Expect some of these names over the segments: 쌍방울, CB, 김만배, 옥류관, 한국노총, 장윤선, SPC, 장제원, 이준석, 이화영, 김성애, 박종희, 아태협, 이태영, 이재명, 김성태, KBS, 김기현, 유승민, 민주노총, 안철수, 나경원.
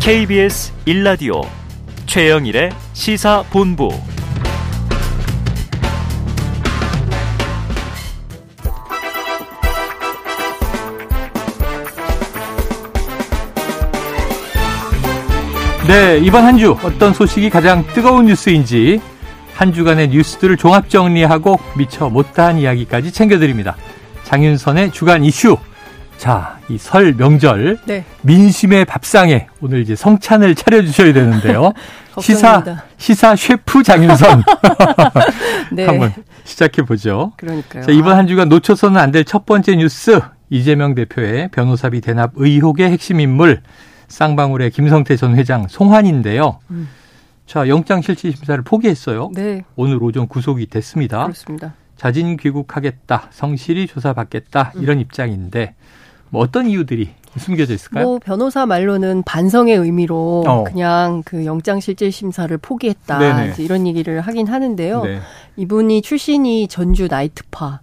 KBS 1라디오 최영일의 시사본부. 네, 이번 한 주 어떤 소식이 가장 뜨거운 뉴스인지 한 주간의 뉴스들을 종합 정리하고 미처 못다한 이야기까지 챙겨드립니다. 장윤선의 주간 이슈. 자, 이 설 명절, 네, 민심의 밥상에 오늘 이제 성찬을 차려주셔야 되는데요. 시사 셰프 장윤선. 네. 한번 시작해보죠. 그러니까요. 자, 이번 한 주간 놓쳐서는 안 될 첫 번째 뉴스. 이재명 대표의 변호사비 대납 의혹의 핵심 인물, 쌍방울의 김성태 전 회장 송환인데요. 자, 영장실질심사를 포기했어요. 네. 오늘 오전 구속이 됐습니다. 그렇습니다. 자진 귀국하겠다, 성실히 조사받겠다, 이런 입장인데 뭐 어떤 이유들이 숨겨져 있을까요? 뭐 변호사 말로는 반성의 의미로 그냥 그 영장실질심사를 포기했다, 네네, 이런 얘기를 하긴 하는데요. 네. 이분이 출신이 전주 나이트파,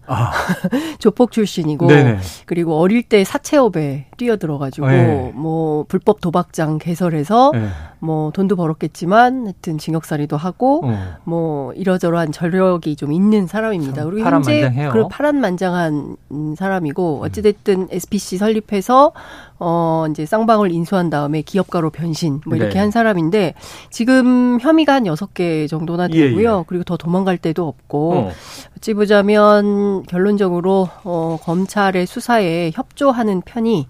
조폭 출신이고, 네네, 그리고 어릴 때 사채업에 뛰어들어가지고, 네, 뭐 불법 도박장 개설해서, 네, 뭐 돈도 벌었겠지만 하여튼 징역살이도 하고, 뭐 이러저러한 전력이 좀 있는 사람입니다. 그리고 파란만장해요. 그 파란만장한 사람이고, 어찌됐든 SPC 설립해서 이제 쌍방울 인수한 다음에 기업가로 변신, 뭐 이렇게, 네, 한 사람인데 지금 혐의가 한 6개 정도나 되고요. 예, 예. 그리고 더 도망갈 데도 없고, 어찌 보자면 결론적으로 검찰의 수사에 협조하는 편이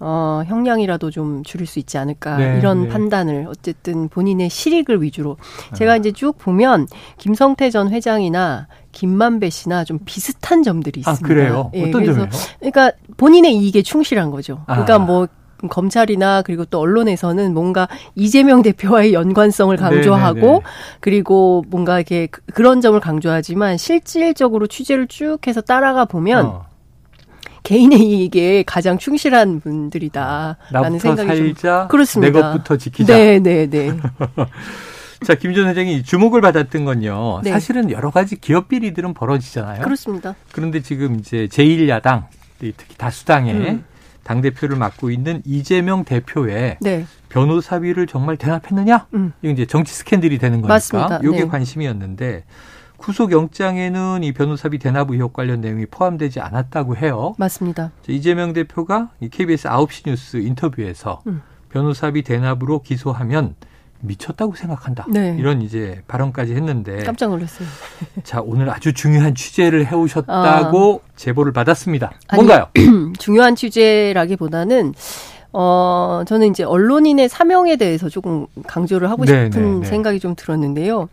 형량이라도 좀 줄일 수 있지 않을까, 네, 이런, 네, 판단을 어쨌든 본인의 실익을 위주로. 제가 이제 쭉 보면 김성태 전 회장이나 김만배 씨나 좀 비슷한 점들이 있습니다. 아, 그래요? 예, 어떤 점이요? 그러니까 본인의 이익에 충실한 거죠. 그러니까 뭐 검찰이나 그리고 또 언론에서는 뭔가 이재명 대표와의 연관성을 강조하고, 네네네, 그리고 뭔가 이렇게 그런 점을 강조하지만 실질적으로 취재를 쭉 해서 따라가 보면 개인의 이익에 가장 충실한 분들이다라는 생각이 좀. 나부터 살자, 그렇습니다. 내 것부터 지키자. 네네네. 자, 김 전 회장이 주목을 받았던 건요, 네, 사실은 여러 가지 기업 비리들은 벌어지잖아요. 그렇습니다. 그런데 지금 이제 제1야당, 특히 다수당의 당대표를 맡고 있는 이재명 대표의, 네, 변호사비를 정말 대납했느냐? 이게 이제 정치 스캔들이 되는 거니까. 맞습니다. 이게, 네, 관심이었는데 구속영장에는 이 변호사비 대납 의혹 관련 내용이 포함되지 않았다고 해요. 맞습니다. 이재명 대표가 KBS 9시 뉴스 인터뷰에서 변호사비 대납으로 기소하면 미쳤다고 생각한다, 네, 이런 이제 발언까지 했는데 깜짝 놀랐어요. 자, 오늘 아주 중요한 취재를 해오셨다고 제보를 받았습니다. 뭔가요? 중요한 취재라기보다는 저는 이제 언론인의 사명에 대해서 조금 강조를 하고 싶은, 네네네, 생각이 좀 들었는데요.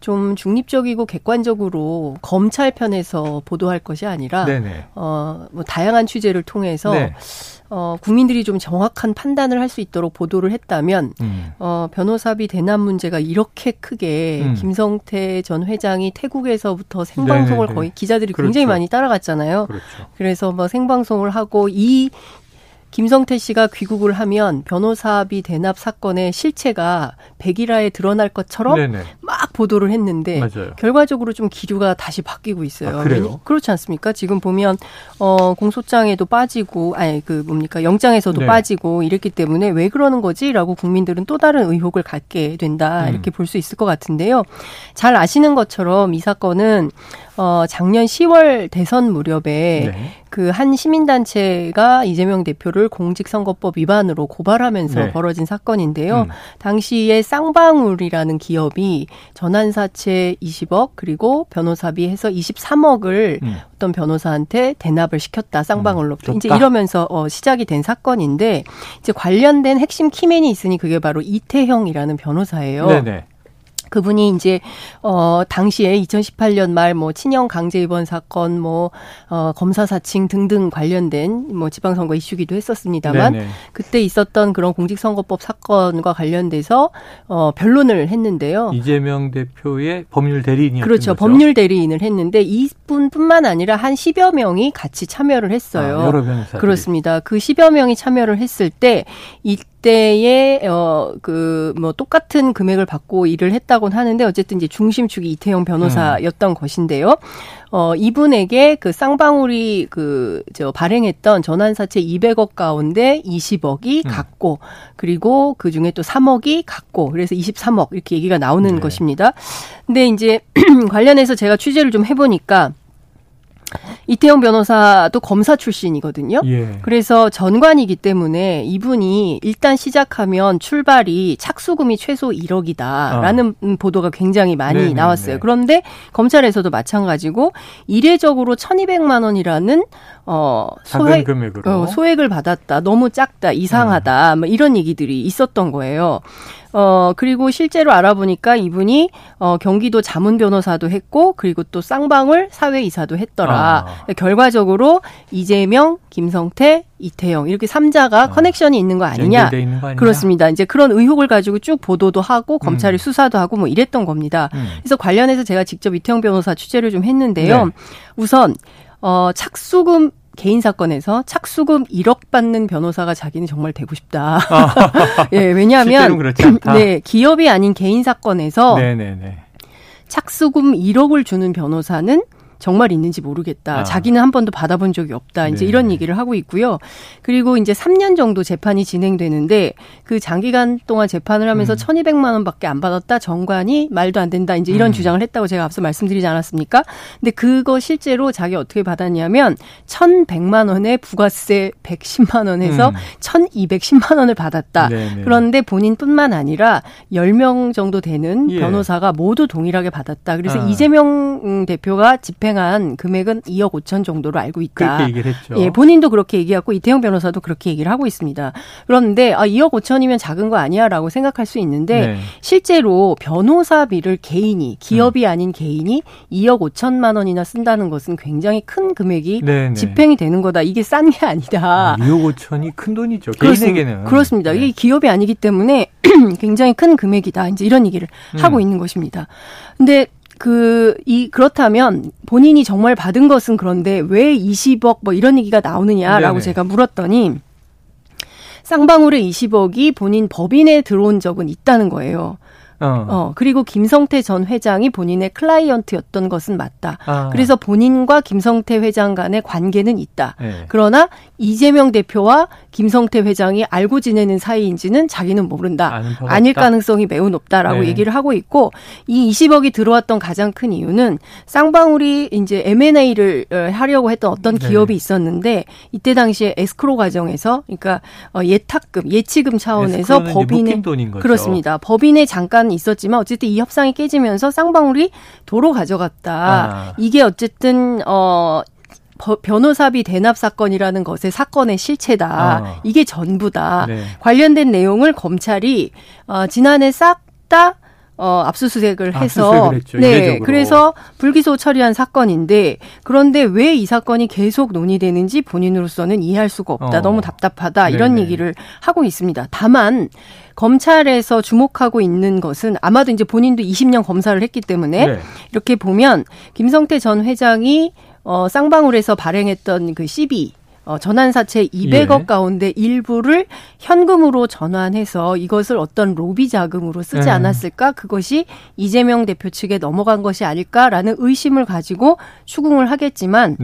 좀 중립적이고 객관적으로 검찰 편에서 보도할 것이 아니라, 네네, 뭐 다양한 취재를 통해서, 네, 국민들이 좀 정확한 판단을 할 수 있도록 보도를 했다면, 변호사비 대납 문제가 이렇게 크게 김성태 전 회장이 태국에서부터 생방송을, 네네네, 거의 기자들이, 그렇죠, 굉장히 많이 따라갔잖아요. 그렇죠. 그래서 뭐 생방송을 하고 이 김성태 씨가 귀국을 하면 변호사비 대납 사건의 실체가 백일화에 드러날 것처럼, 네네, 막 보도를 했는데, 맞아요, 결과적으로 좀 기류가 다시 바뀌고 있어요. 아, 그래요? 그렇지 않습니까? 지금 보면 공소장에도 빠지고, 아니 그 뭡니까, 영장에서도, 네, 빠지고 이랬기 때문에 왜 그러는 거지라고 국민들은 또 다른 의혹을 갖게 된다, 이렇게 볼 수 있을 것 같은데요. 잘 아시는 것처럼 이 사건은 작년 10월 대선 무렵에, 네, 그 한 시민단체가 이재명 대표를 공직선거법 위반으로 고발하면서, 네, 벌어진 사건인데요. 당시에 쌍방울이라는 기업이 전환사채 20억 그리고 변호사비 해서 23억을 어떤 변호사한테 대납을 시켰다, 쌍방울로부터. 이제 이러면서 시작이 된 사건인데, 이제 관련된 핵심 키맨이 있으니 그게 바로 이태형이라는 변호사예요. 네네. 그분이 이제 당시에 2018년 말 뭐 친형 강제 입원 사건, 뭐 검사 사칭 등등 관련된 뭐 지방선거 이슈기도 했었습니다만, 네네, 그때 있었던 그런 공직선거법 사건과 관련돼서 변론을 했는데요. 이재명 대표의 법률 대리인이었죠. 그렇죠, 거죠? 법률 대리인을 했는데 이분뿐만 아니라 한 10여 명이 같이 참여를 했어요. 아, 여러 변호사들이. 그렇습니다. 그 10여 명이 참여를 했을 때 이 그때에 똑같은 금액을 받고 일을 했다곤 하는데 어쨌든 이제 중심축이 이태영 변호사였던 것인데요. 이분에게 그 쌍방울이 발행했던 전환사채 200억 가운데 20억이 갔고, 그리고 그 중에 또 3억이 갔고, 그래서 23억 이렇게 얘기가 나오는 것입니다. 근데 이제 관련해서 제가 취재를 좀 해보니까 이태영 변호사도 검사 출신이거든요. 예. 그래서 전관이기 때문에 이분이 일단 시작하면 출발이 착수금이 최소 1억이다라는 보도가 굉장히 많이 나왔어요. 그런데 검찰에서도 마찬가지고 이례적으로 1,200만 원이라는 작은 금액으로 소액을 받았다. 너무 작다. 이상하다. 뭐 이런 얘기들이 있었던 거예요. 그리고 실제로 알아보니까 이분이 경기도 자문 변호사도 했고, 그리고 또 쌍방울 사회이사도 했더라. 결과적으로 이재명, 김성태, 이태영 이렇게 3자가 커넥션이 있는 거 아니냐. 그렇습니다. 이제 그런 의혹을 가지고 쭉 보도도 하고 검찰이 수사도 하고 뭐 이랬던 겁니다. 그래서 관련해서 제가 직접 이태영 변호사 취재를 좀 했는데요. 네. 우선 착수금 개인 사건에서 착수금 1억 받는 변호사가 자기는 정말 되고 싶다. 예, 왜냐하면 네, 기업이 아닌 개인 사건에서 착수금 1억을 주는 변호사는 정말 있는지 모르겠다. 자기는 한 번도 받아본 적이 없다. 이제 이런 얘기를 하고 있고요. 그리고 이제 3년 정도 재판이 진행되는데 그 장기간 동안 재판을 하면서 1,200만 원밖에 안 받았다. 정관이 말도 안 된다. 이제 이런 주장을 했다고 제가 앞서 말씀드리지 않았습니까? 근데 그거 실제로 자기 어떻게 받았냐면 1,100만 원에 부가세 110만 원에서 1,210만 원을 받았다. 네네. 그런데 본인뿐만 아니라 10명 정도 되는 변호사가 모두 동일하게 받았다. 그래서 이재명 대표가 집행 한 금액은 2억 5천 정도로 알고 있다. 그렇게 얘기를 했죠. 예, 본인도 그렇게 얘기하고 이태영 변호사도 그렇게 얘기를 하고 있습니다. 그런데 2억 5천이면 작은 거 아니야라고 생각할 수 있는데 실제로 변호사비를 개인이 기업이 아닌 개인이 2억 5천만 원이나 쓴다는 것은 굉장히 큰 금액이 집행이 되는 거다. 이게 싼 게 아니다. 2억 5천이 큰 돈이죠. 개인에게는. 그렇습니다. 이게 기업이 아니기 때문에 굉장히 큰 금액이다. 이제 이런 얘기를 하고 있는 것입니다. 근데 그렇다면 본인이 정말 받은 것은 그런데 왜 20억 뭐 이런 얘기가 나오느냐라고 제가 물었더니 쌍방울의 20억이 본인 법인에 들어온 적은 있다는 거예요. 그리고 김성태 전 회장이 본인의 클라이언트였던 것은 맞다. 그래서 본인과 김성태 회장 간의 관계는 있다. 그러나 이재명 대표와 김성태 회장이 알고 지내는 사이인지는 자기는 모른다. 아닐 가능성이 매우 높다라고 얘기를 하고 있고, 이 20억이 들어왔던 가장 큰 이유는 쌍방울이 이제 M&A를 하려고 했던 어떤 기업이 있었는데 이때 당시에 에스크로 과정에서, 그러니까 예치금 차원에서 법인의 그렇습니다. 법인의 잠깐 있었지만 어쨌든 이 협상이 깨지면서 쌍방울이 도로 가져갔다. 이게 어쨌든 변호사비 대납 사건이라는 것의 사건의 실체다. 이게 전부다. 관련된 내용을 검찰이 지난해 싹 다 압수수색을 해서 이례적으로. 그래서 불기소 처리한 사건인데, 그런데 왜 이 사건이 계속 논의되는지 본인으로서는 이해할 수가 없다. 너무 답답하다. 이런 얘기를 하고 있습니다. 다만 검찰에서 주목하고 있는 것은 아마도 이제 본인도 20년 검사를 했기 때문에 이렇게 보면 김성태 전 회장이 쌍방울에서 발행했던 그 CB 전환사채 200억 가운데 일부를 현금으로 전환해서 이것을 어떤 로비 자금으로 쓰지 않았을까? 그것이 이재명 대표 측에 넘어간 것이 아닐까라는 의심을 가지고 추궁을 하겠지만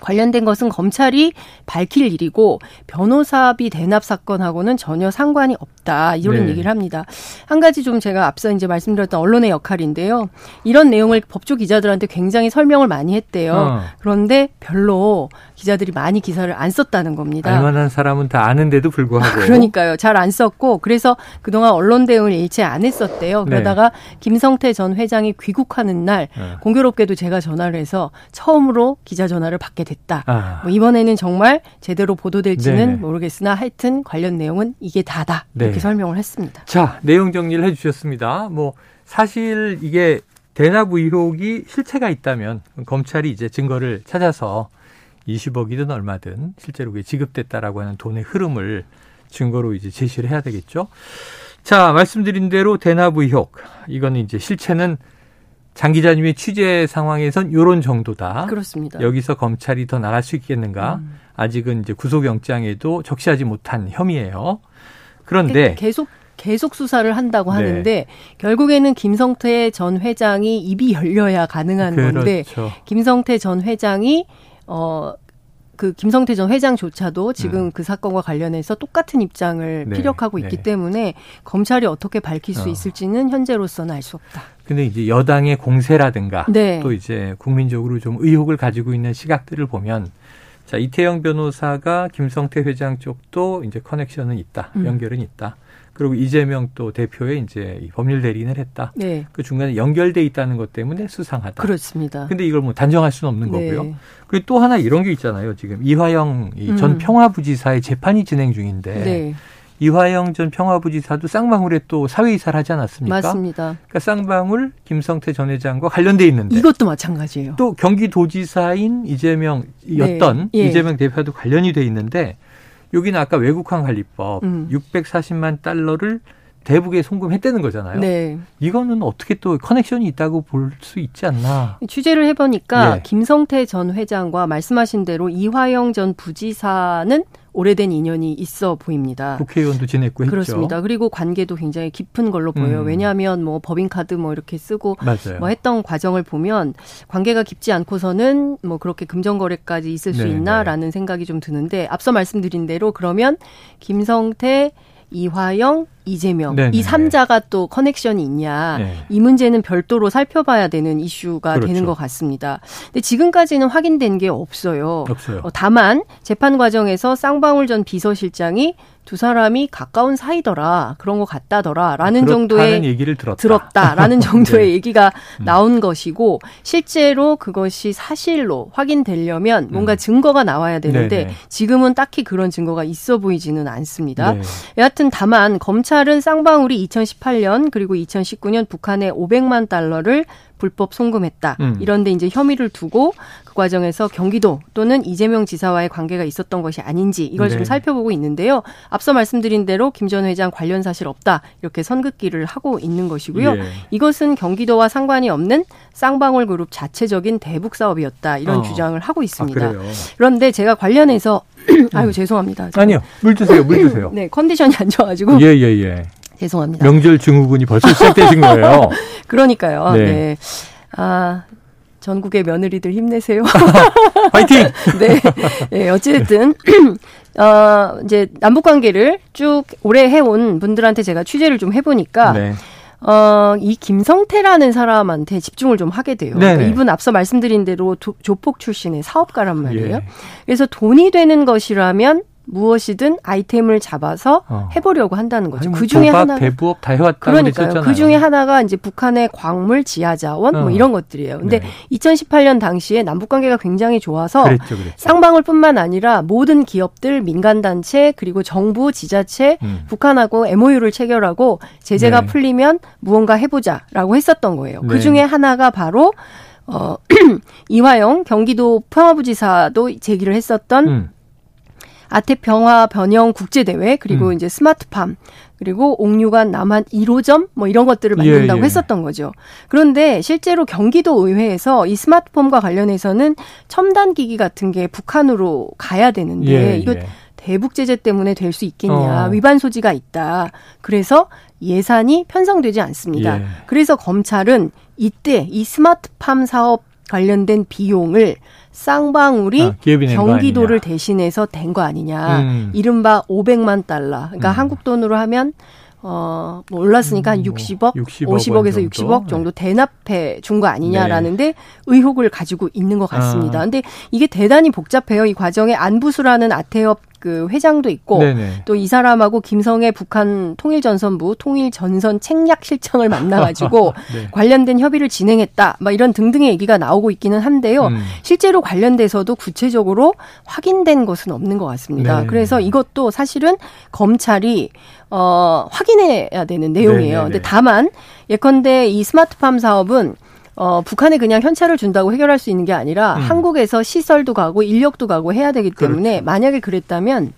관련된 것은 검찰이 밝힐 일이고 변호사비 대납 사건하고는 전혀 상관이 없다. 이런 얘기를 합니다. 한 가지 좀 제가 앞서 이제 말씀드렸던 언론의 역할인데요. 이런 내용을 법조 기자들한테 굉장히 설명을 많이 했대요. 그런데 별로 기자들이 많이 기사를 안 썼다는 겁니다. 알만한 사람은 다 아는데도 불구하고. 그러니까요. 잘 안 썼고, 그래서 그동안 언론 대응을 일체 안 했었대요. 그러다가 김성태 전 회장이 귀국하는 날 공교롭게도 제가 전화를 해서 처음으로 기자 전화를 받게 됐다. 뭐 이번에는 정말 제대로 보도될지는 모르겠으나 하여튼 관련 내용은 이게 다다. 이렇게 설명을 했습니다. 자, 내용 정리를 해주셨습니다. 뭐 사실 이게 대납 의혹이 실체가 있다면 검찰이 이제 증거를 찾아서 20억이든 얼마든 실제로 그게 지급됐다라고 하는 돈의 흐름을 증거로 이제 제시를 해야 되겠죠. 자, 말씀드린 대로 대납 의혹. 이거는 이제 실체는 장 기자님의 취재 상황에선 이런 정도다. 그렇습니다. 여기서 검찰이 더 나갈 수 있겠는가? 아직은 이제 구속영장에도 적시하지 못한 혐의예요. 그런데 계속 수사를 한다고 하는데 네. 결국에는 김성태 전 회장이 입이 열려야 가능한 그렇죠. 건데 김성태 전 회장이 그 김성태 전 회장조차도 지금 그 사건과 관련해서 똑같은 입장을 네. 피력하고 있기 네. 때문에 검찰이 어떻게 밝힐 수 있을지는 현재로서는 알 수 없다. 근데 이제 여당의 공세라든가 네. 또 이제 국민적으로 좀 의혹을 가지고 있는 시각들을 보면 자, 이태영 변호사가 김성태 회장 쪽도 이제 커넥션은 있다. 연결은 있다. 그리고 이재명 또 대표의 이제 법률 대리인을 했다. 네. 그 중간에 연결돼 있다는 것 때문에 수상하다. 그렇습니다. 근데 이걸 뭐 단정할 수는 없는 네. 거고요. 그리고 또 하나 이런 게 있잖아요. 지금 이화영 전 평화부지사의 재판이 진행 중인데 네. 이화영 전 평화부지사도 쌍방울에 또 사회이사를 하지 않았습니까? 맞습니다. 그러니까 쌍방울 김성태 전 회장과 관련돼 있는데 이것도 마찬가지예요. 또 경기도지사인 이재명이었던 네. 예. 이재명 대표도 관련이 돼 있는데 여기는 아까 외국환 관리법 $640만 대북에 송금했다는 거잖아요. 네. 이거는 어떻게 또 커넥션이 있다고 볼 수 있지 않나. 취재를 해보니까 네. 김성태 전 회장과 말씀하신 대로 이화영 전 부지사는 오래된 인연이 있어 보입니다. 국회의원도 지냈고 했죠. 그렇습니다. 그리고 관계도 굉장히 깊은 걸로 보여요. 왜냐하면 뭐 법인카드 뭐 이렇게 쓰고 맞아요. 뭐 했던 과정을 보면 관계가 깊지 않고서는 뭐 그렇게 금전거래까지 있을 수 있나라는 생각이 좀 드는데 앞서 말씀드린 대로 그러면 김성태 이화영, 이재명 이 3자가 또 커넥션이 있냐 네. 이 문제는 별도로 살펴봐야 되는 이슈가 그렇죠. 되는 것 같습니다. 근데 지금까지는 확인된 게 없어요. 다만 재판 과정에서 쌍방울 전 비서실장이 두 사람이 가까운 사이더라 그런 것 같다더라라는 정도의 얘기를 들었다라는 정도의 네. 얘기가 나온 것이고 실제로 그것이 사실로 확인되려면 뭔가 증거가 나와야 되는데 네네. 지금은 딱히 그런 증거가 있어 보이지는 않습니다. 네. 여하튼 다만 검찰은 쌍방울이 2018년 그리고 2019년 북한에 $500만 불법 송금했다. 이런데 이제 혐의를 두고 그 과정에서 경기도 또는 이재명 지사와의 관계가 있었던 것이 아닌지 이걸 좀 살펴보고 있는데요. 앞서 말씀드린 대로 김 전 회장 관련 사실 없다. 이렇게 선긋기를 하고 있는 것이고요. 네. 이것은 경기도와 상관이 없는 쌍방울 그룹 자체적인 대북 사업이었다. 이런 주장을 하고 있습니다. 아, 그런데 제가 관련해서 아이고 죄송합니다. 아니요. 물 주세요. 네, 컨디션이 안 좋아가지고. 예. 죄송합니다. 명절 증후군이 벌써 시작되신 거예요. 그러니까요. 네. 아, 전국의 며느리들 힘내세요. 파이팅! 네. 네. 어찌됐든, 이제 남북관계를 쭉 오래 해온 분들한테 제가 취재를 좀 해보니까, 네. 이 김성태라는 사람한테 집중을 좀 하게 돼요. 그러니까 이분 앞서 말씀드린 대로 조폭 출신의 사업가란 말이에요. 예. 그래서 돈이 되는 것이라면, 무엇이든 아이템을 잡아서 해보려고 한다는 거죠. 그 중에 하나 대부업 다 해왔다. 그러니까요. 그 중에 하나가 이제 북한의 광물, 지하자원 뭐 이런 것들이에요. 근데 2018년 당시에 남북 관계가 굉장히 좋아서 그랬죠. 쌍방울뿐만 아니라 모든 기업들, 민간 단체 그리고 정부, 지자체, 북한하고 MOU를 체결하고 제재가 풀리면 무언가 해보자라고 했었던 거예요. 그 중에 하나가 바로 이화영 경기도 평화부지사도 제기를 했었던. 아태평화 변형 국제대회 그리고 이제 스마트팜 그리고 옥류관 남한 1호점 뭐 이런 것들을 만든다고 했었던 거죠. 그런데 실제로 경기도 의회에서 이 스마트팜과 관련해서는 첨단 기기 같은 게 북한으로 가야 되는데 이거 대북 제재 때문에 될 수 있겠냐. 위반 소지가 있다. 그래서 예산이 편성되지 않습니다. 그래서 검찰은 이때 이 스마트팜 사업 관련된 비용을 쌍방울이 경기도를 대신해서 댄 거 아니냐. 이른바 $500만. 그러니까 한국 돈으로 하면 뭐 올랐으니까 한 60억 50억에서 정도? 60억 정도 대납해 준 거 아니냐라는데 의혹을 가지고 있는 것 같습니다. 근데 이게 대단히 복잡해요. 이 과정에 안부수라는 아태협 그 회장도 있고 또 이 사람하고 김성애 북한 통일전선부 통일전선 책략실장을 만나가지고 관련된 협의를 진행했다. 막 이런 등등의 얘기가 나오고 있기는 한데요. 실제로 관련돼서도 구체적으로 확인된 것은 없는 것 같습니다. 그래서 이것도 사실은 검찰이 확인해야 되는 내용이에요. 근데 다만 예컨대 이 스마트팜 사업은 북한에 그냥 현찰을 준다고 해결할 수 있는 게 아니라 한국에서 시설도 가고 인력도 가고 해야 되기 때문에 만약에 그랬다면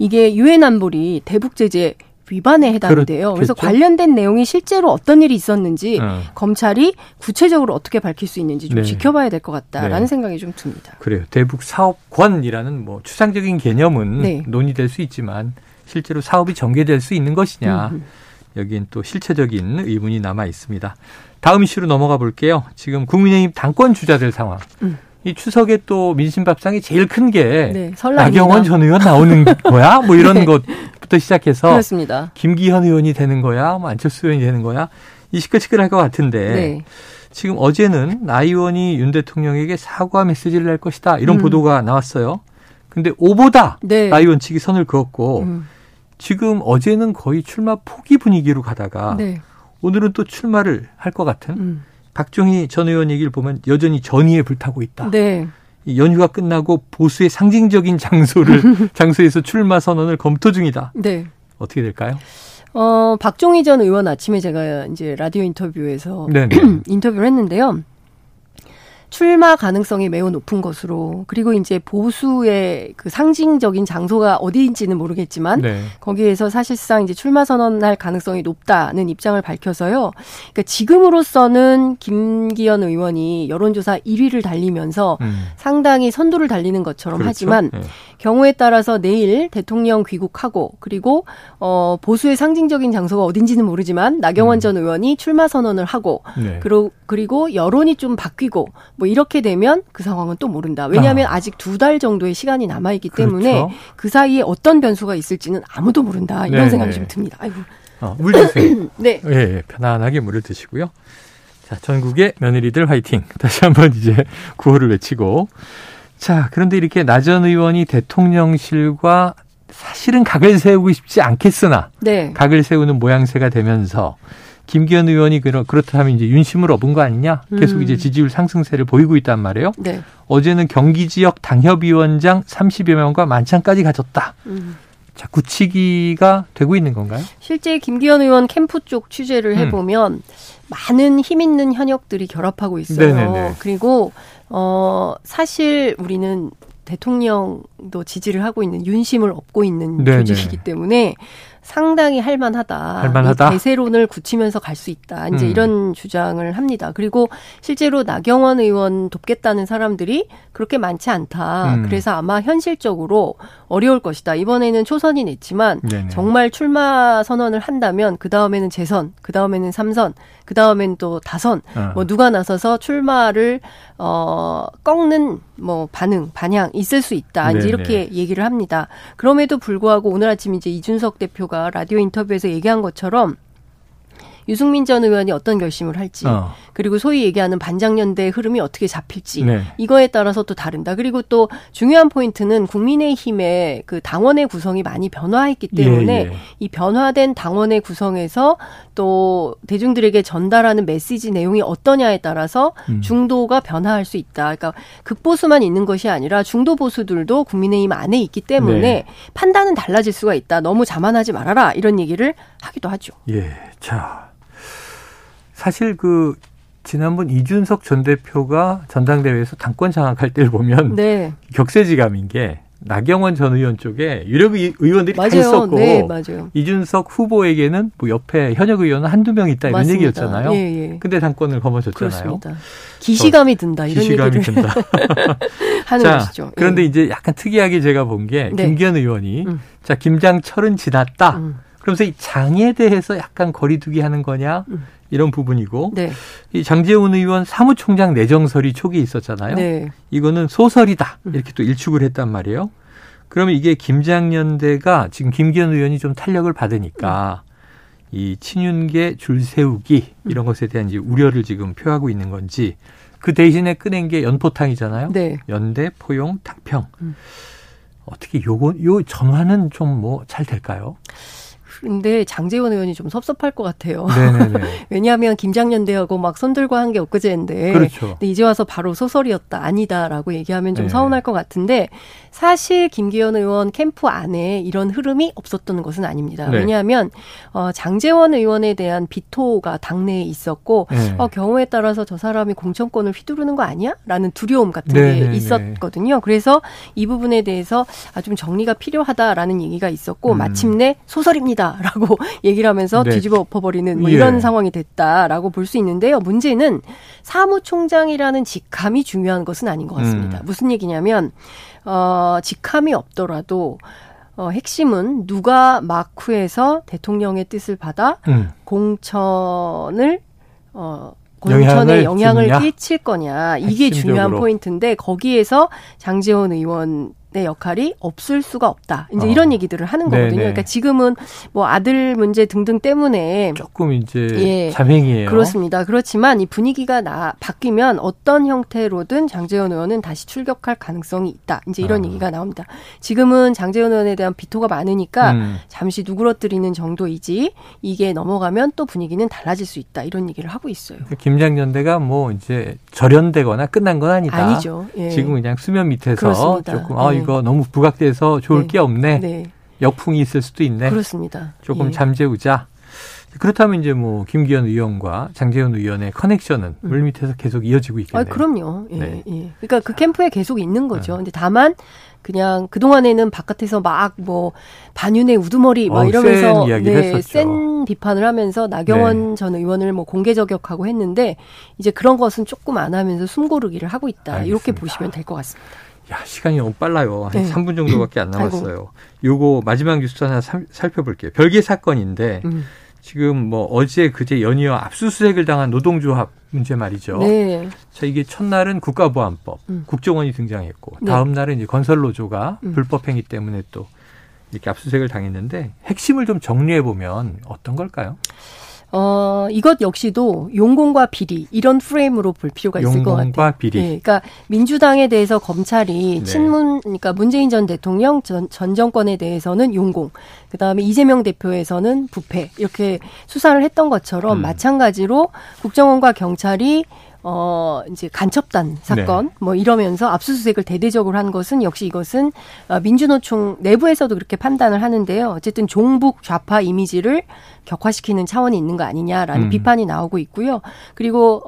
이게 유엔 안보리 대북 제재 위반에 해당돼요. 그래서 관련된 내용이 실제로 어떤 일이 있었는지 검찰이 구체적으로 어떻게 밝힐 수 있는지 좀 지켜봐야 될 것 같다라는 생각이 좀 듭니다. 그래요. 대북 사업권이라는 뭐 추상적인 개념은 논의될 수 있지만 실제로 사업이 전개될 수 있는 것이냐. 여기엔 또 실체적인 의문이 남아 있습니다. 다음 이슈로 넘어가 볼게요. 지금 국민의힘 당권 주자들 상황. 이 추석에 또 민심밥상이 제일 큰 게 네, 나경원 전 의원 나오는 거야? 뭐 이런 네. 것부터 시작해서 그렇습니다. 김기현 의원이 되는 거야? 뭐 안철수 의원이 되는 거야? 이 시끌시끌할 것 같은데 네. 지금 어제는 나 의원이 윤 대통령에게 사과 메시지를 낼 것이다. 이런 보도가 나왔어요. 근데 오보다 네. 나 의원 측이 선을 그었고 지금 어제는 거의 출마 포기 분위기로 가다가 네. 오늘은 또 출마를 할 것 같은 박종희 전 의원 얘기를 보면 여전히 전의에 불타고 있다. 네. 연휴가 끝나고 보수의 상징적인 장소에서 출마 선언을 검토 중이다. 네. 어떻게 될까요? 박종희 전 의원 아침에 제가 이제 라디오 인터뷰에서 인터뷰를 했는데요. 출마 가능성이 매우 높은 것으로 그리고 이제 보수의 그 상징적인 장소가 어디인지는 모르겠지만 네. 거기에서 사실상 이제 출마 선언할 가능성이 높다는 입장을 밝혀서요. 그러니까 지금으로서는 김기현 의원이 여론조사 1위를 달리면서 상당히 선두를 달리는 것처럼 그렇죠? 하지만 네. 경우에 따라서 내일 대통령 귀국하고 그리고 보수의 상징적인 장소가 어딘지는 모르지만 나경원 전 의원이 출마 선언을 하고 네. 그리고 여론이 좀 바뀌고 뭐 이렇게 되면 그 상황은 또 모른다. 왜냐하면 아직 두 달 정도의 시간이 남아있기 때문에 그렇죠. 그 사이에 어떤 변수가 있을지는 아무도 모른다. 이런 네네. 생각이 좀 듭니다. 아이고. 물 드세요. 네. 예, 편안하게 물을 드시고요. 자, 전국의 며느리들 화이팅. 다시 한번 이제 구호를 외치고. 자, 그런데 이렇게 나 전 의원이 대통령실과 사실은 각을 세우고 싶지 않겠으나 네. 각을 세우는 모양새가 되면서 김기현 의원이 그렇다면 이제 윤심을 얻은 거 아니냐? 계속 이제 지지율 상승세를 보이고 있단 말이에요. 네. 어제는 경기 지역 당협위원장 30여 명과 만찬까지 가졌다. 자, 굳히기가 되고 있는 건가요? 실제 김기현 의원 캠프 쪽 취재를 해보면 많은 힘 있는 현역들이 결합하고 있어요. 네네네. 그리고 사실 우리는 대통령도 지지를 하고 있는 윤심을 얻고 있는 네네. 조직이기 때문에 상당히 할만하다. 대세론을 굳히면서 갈 수 있다. 이제 이런 주장을 합니다. 그리고 실제로 나경원 의원 돕겠다는 사람들이 그렇게 많지 않다. 그래서 아마 현실적으로 어려울 것이다. 이번에는 초선이 냈지만 네네. 정말 출마 선언을 한다면 그 다음에는 재선, 그 다음에는 3선, 그 다음에는 또 다선. 뭐 누가 나서서 출마를 꺾는 뭐 반향 있을 수 있다. 이제 네네. 이렇게 얘기를 합니다. 그럼에도 불구하고 오늘 아침 이제 이준석 대표가 라디오 인터뷰에서 얘기한 것처럼 유승민 전 의원이 어떤 결심을 할지 그리고 소위 얘기하는 반장연대의 흐름이 어떻게 잡힐지 네. 이거에 따라서 또 다른다. 그리고 또 중요한 포인트는 국민의힘의 그 당원의 구성이 많이 변화했기 때문에 예. 이 변화된 당원의 구성에서 또 대중들에게 전달하는 메시지 내용이 어떠냐에 따라서 중도가 변화할 수 있다. 그러니까 극보수만 있는 것이 아니라 중도 보수들도 국민의힘 안에 있기 때문에 네. 판단은 달라질 수가 있다. 너무 자만하지 말아라. 이런 얘기를 하기도 하죠. 예, 자. 사실 그 지난번 이준석 전 대표가 전당대회에서 당권 장악할 때를 보면 네. 격세지감인 게 나경원 전 의원 쪽에 유력 의원들이 다 있었고 네, 이준석 후보에게는 뭐 옆에 현역 의원은 한두 명 있다 이런 맞습니다. 얘기였잖아요. 예, 예. 근데 당권을 거머졌잖아요. 그렇습니다. 기시감이 든다 이런 얘기를 하는 자, 것이죠. 그런데 예. 이제 약간 특이하게 제가 본 게 네. 김기현 의원이 자 김장철은 지났다. 그러면서 이 장에 대해서 약간 거리두기 하는 거냐 이런 부분이고 네. 이 장제원 의원 사무총장 내정설이 초기에 있었잖아요. 네. 이거는 소설이다 이렇게 또 일축을 했단 말이에요. 그러면 이게 김장연대가 지금 김기현 의원이 좀 탄력을 받으니까 이 친윤계 줄세우기 이런 것에 대한 이제 우려를 지금 표하고 있는 건지 그 대신에 꺼낸 게 연포탕이잖아요. 네. 연대, 포용, 탕평. 어떻게 요 전환은 좀 뭐 잘 될까요? 근데 장제원 의원이 좀 섭섭할 것 같아요. 왜냐하면 김장연대하고 막 손들고 한 게 엊그제인데 그렇죠. 근데 이제 와서 바로 소설이었다 아니다라고 얘기하면 좀 네. 서운할 것 같은데 사실 김기현 의원 캠프 안에 이런 흐름이 없었던 것은 아닙니다. 네. 왜냐하면 장제원 의원에 대한 비토가 당내에 있었고 네. 경우에 따라서 저 사람이 공천권을 휘두르는 거 아니야? 라는 두려움 같은 네. 게 있었거든요. 그래서 이 부분에 대해서 좀 정리가 필요하다라는 얘기가 있었고 마침내 소설입니다. 라고 얘기를 하면서 네. 뒤집어 엎어버리는 뭐 이런 예. 상황이 됐다라고 볼 수 있는데요. 문제는 사무총장이라는 직함이 중요한 것은 아닌 것 같습니다. 무슨 얘기냐면 직함이 없더라도 핵심은 누가 막후에서 대통령의 뜻을 받아 공천을 공천에 영향을 끼칠 거냐. 이게 핵심적으로. 중요한 포인트인데 거기에서 장제원 의원 내 역할이 없을 수가 없다. 이제 이런 얘기들을 하는 거거든요. 네네. 그러니까 지금은 뭐 아들 문제 등등 때문에 조금 이제 잠행이에요. 그렇습니다. 그렇지만 이 분위기가 바뀌면 어떤 형태로든 장제원 의원은 다시 출격할 가능성이 있다. 이제 이런 얘기가 나옵니다. 지금은 장제원 의원에 대한 비토가 많으니까 잠시 누그러뜨리는 정도이지 이게 넘어가면 또 분위기는 달라질 수 있다. 이런 얘기를 하고 있어요. 그러니까 김장연대가 뭐 이제 절연되거나 끝난 건 아니다. 아니죠. 예. 지금 그냥 수면 밑에서 그렇습니다. 조금 이거 너무 부각돼서 좋을 게 없네. 네. 역풍이 있을 수도 있네. 그렇습니다. 조금 잠재우자. 그렇다면 이제 뭐 김기현 의원과 장제원 의원의 커넥션은 물밑에서 계속 이어지고 있겠네요. 아, 그럼요. 예, 네. 예. 그러니까 그 캠프에 계속 있는 거죠. 근데 다만 그냥 그동안에는 바깥에서 막 뭐 반윤의 우두머리 막 이러면서 센 비판을 하면서 나경원 전 의원을 뭐 공개 저격하고 했는데 이제 그런 것은 조금 안 하면서 숨고르기를 하고 있다. 알겠습니다. 이렇게 보시면 될 것 같습니다. 야, 시간이 너무 빨라요. 한 3분 정도밖에 안 남았어요. 요거 마지막 뉴스 하나 살펴볼게요. 별개 사건인데 지금 뭐 어제 그제 연이어 압수수색을 당한 노동조합 문제 말이죠. 네. 자, 이게 첫날은 국가보안법, 국정원이 등장했고 다음 날은 이제 건설노조가 불법행위 때문에 또 이렇게 압수수색을 당했는데 핵심을 좀 정리해보면 어떤 걸까요? 이것 역시도 용공과 비리 이런 프레임으로 볼 필요가 있을 것 같아요. 용공과 비리. 네, 그러니까 민주당에 대해서 검찰이 그러니까 문재인 전 대통령 전 정권에 대해서는 용공, 그다음에 이재명 대표에서는 부패 이렇게 수사를 했던 것처럼 마찬가지로 국정원과 경찰이 이제 간첩단 사건, 뭐 이러면서 압수수색을 대대적으로 한 것은 역시 이것은 민주노총 내부에서도 그렇게 판단을 하는데요. 어쨌든 종북 좌파 이미지를 격화시키는 차원이 있는 거 아니냐라는 비판이 나오고 있고요. 그리고,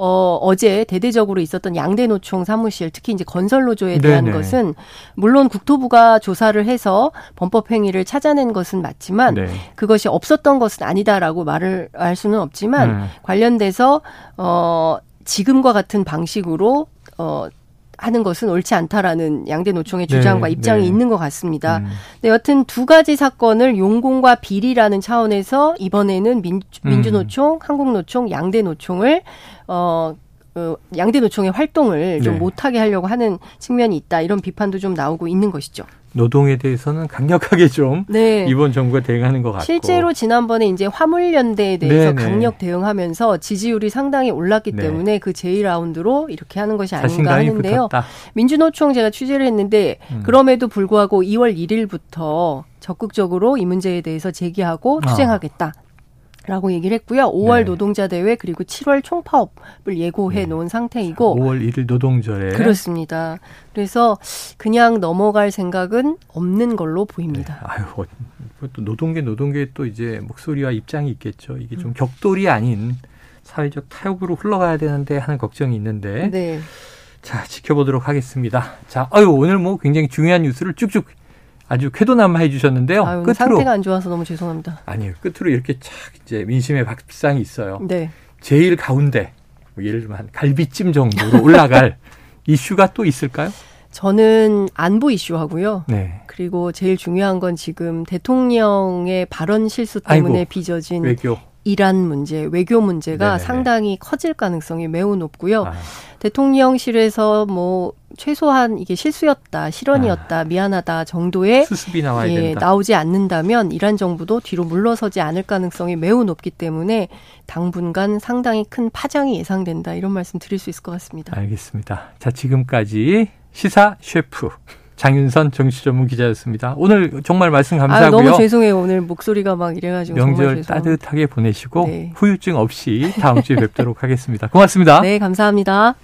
어제 대대적으로 있었던 양대 노총 사무실, 특히 이제 건설노조에 대한 것은 물론 국토부가 조사를 해서 범법행위를 찾아낸 것은 맞지만 그것이 없었던 것은 아니다라고 말을 할 수는 없지만 관련돼서, 지금과 같은 방식으로 하는 것은 옳지 않다라는 양대 노총의 주장과 입장이 있는 것 같습니다. 네, 여튼 두 가지 사건을 용공과 비리라는 차원에서 이번에는 민주노총, 한국노총, 양대 노총을 양대 노총의 활동을 좀 못하게 하려고 하는 측면이 있다. 이런 비판도 좀 나오고 있는 것이죠. 노동에 대해서는 강력하게 좀 이번 정부가 대응하는 것 같고. 실제로 지난번에 이제 화물연대에 대해서 강력 대응하면서 지지율이 상당히 올랐기 때문에 그 제2라운드로 이렇게 하는 것이 아닌가 하는데요. 붙었다. 민주노총 제가 취재를 했는데 그럼에도 불구하고 2월 1일부터 적극적으로 이 문제에 대해서 제기하고 투쟁하겠다. 라고 얘기를 했고요. 5월 노동자대회 그리고 7월 총파업을 예고해 놓은 상태이고. 5월 1일 노동절에. 그렇습니다. 그래서 그냥 넘어갈 생각은 없는 걸로 보입니다. 네. 아유, 또 노동계에 또 이제 목소리와 입장이 있겠죠. 이게 좀 격돌이 아닌 사회적 타협으로 흘러가야 되는데 하는 걱정이 있는데. 네. 자, 지켜보도록 하겠습니다. 자, 아유, 오늘 뭐 굉장히 중요한 뉴스를 쭉쭉. 아주 쾌도남하 해주셨는데요. 아유, 끝으로 상태가 안 좋아서 너무 죄송합니다. 아니요, 끝으로 이렇게 착 이제 민심의 박상이 있어요. 네. 제일 가운데 뭐 예를 들면 갈비찜 정도로 올라갈 이슈가 또 있을까요? 저는 안보 이슈하고요. 네. 그리고 제일 중요한 건 지금 대통령의 발언 실수 때문에 빚어진 외교. 이란 문제, 외교 문제가 상당히 커질 가능성이 매우 높고요. 대통령실에서 뭐 최소한 이게 실수였다, 실언이었다, 미안하다 정도의 수습이 나와야 된다. 나오지 않는다면 이란 정부도 뒤로 물러서지 않을 가능성이 매우 높기 때문에 당분간 상당히 큰 파장이 예상된다. 이런 말씀 드릴 수 있을 것 같습니다. 알겠습니다. 자, 지금까지 시사 셰프 장윤선 정치전문 기자였습니다. 오늘 정말 말씀 감사하고요. 너무 죄송해요. 오늘 목소리가 막 이래가지고 명절 따뜻하게 보내시고 후유증 없이 다음 주에 뵙도록 하겠습니다. 고맙습니다. 네, 감사합니다.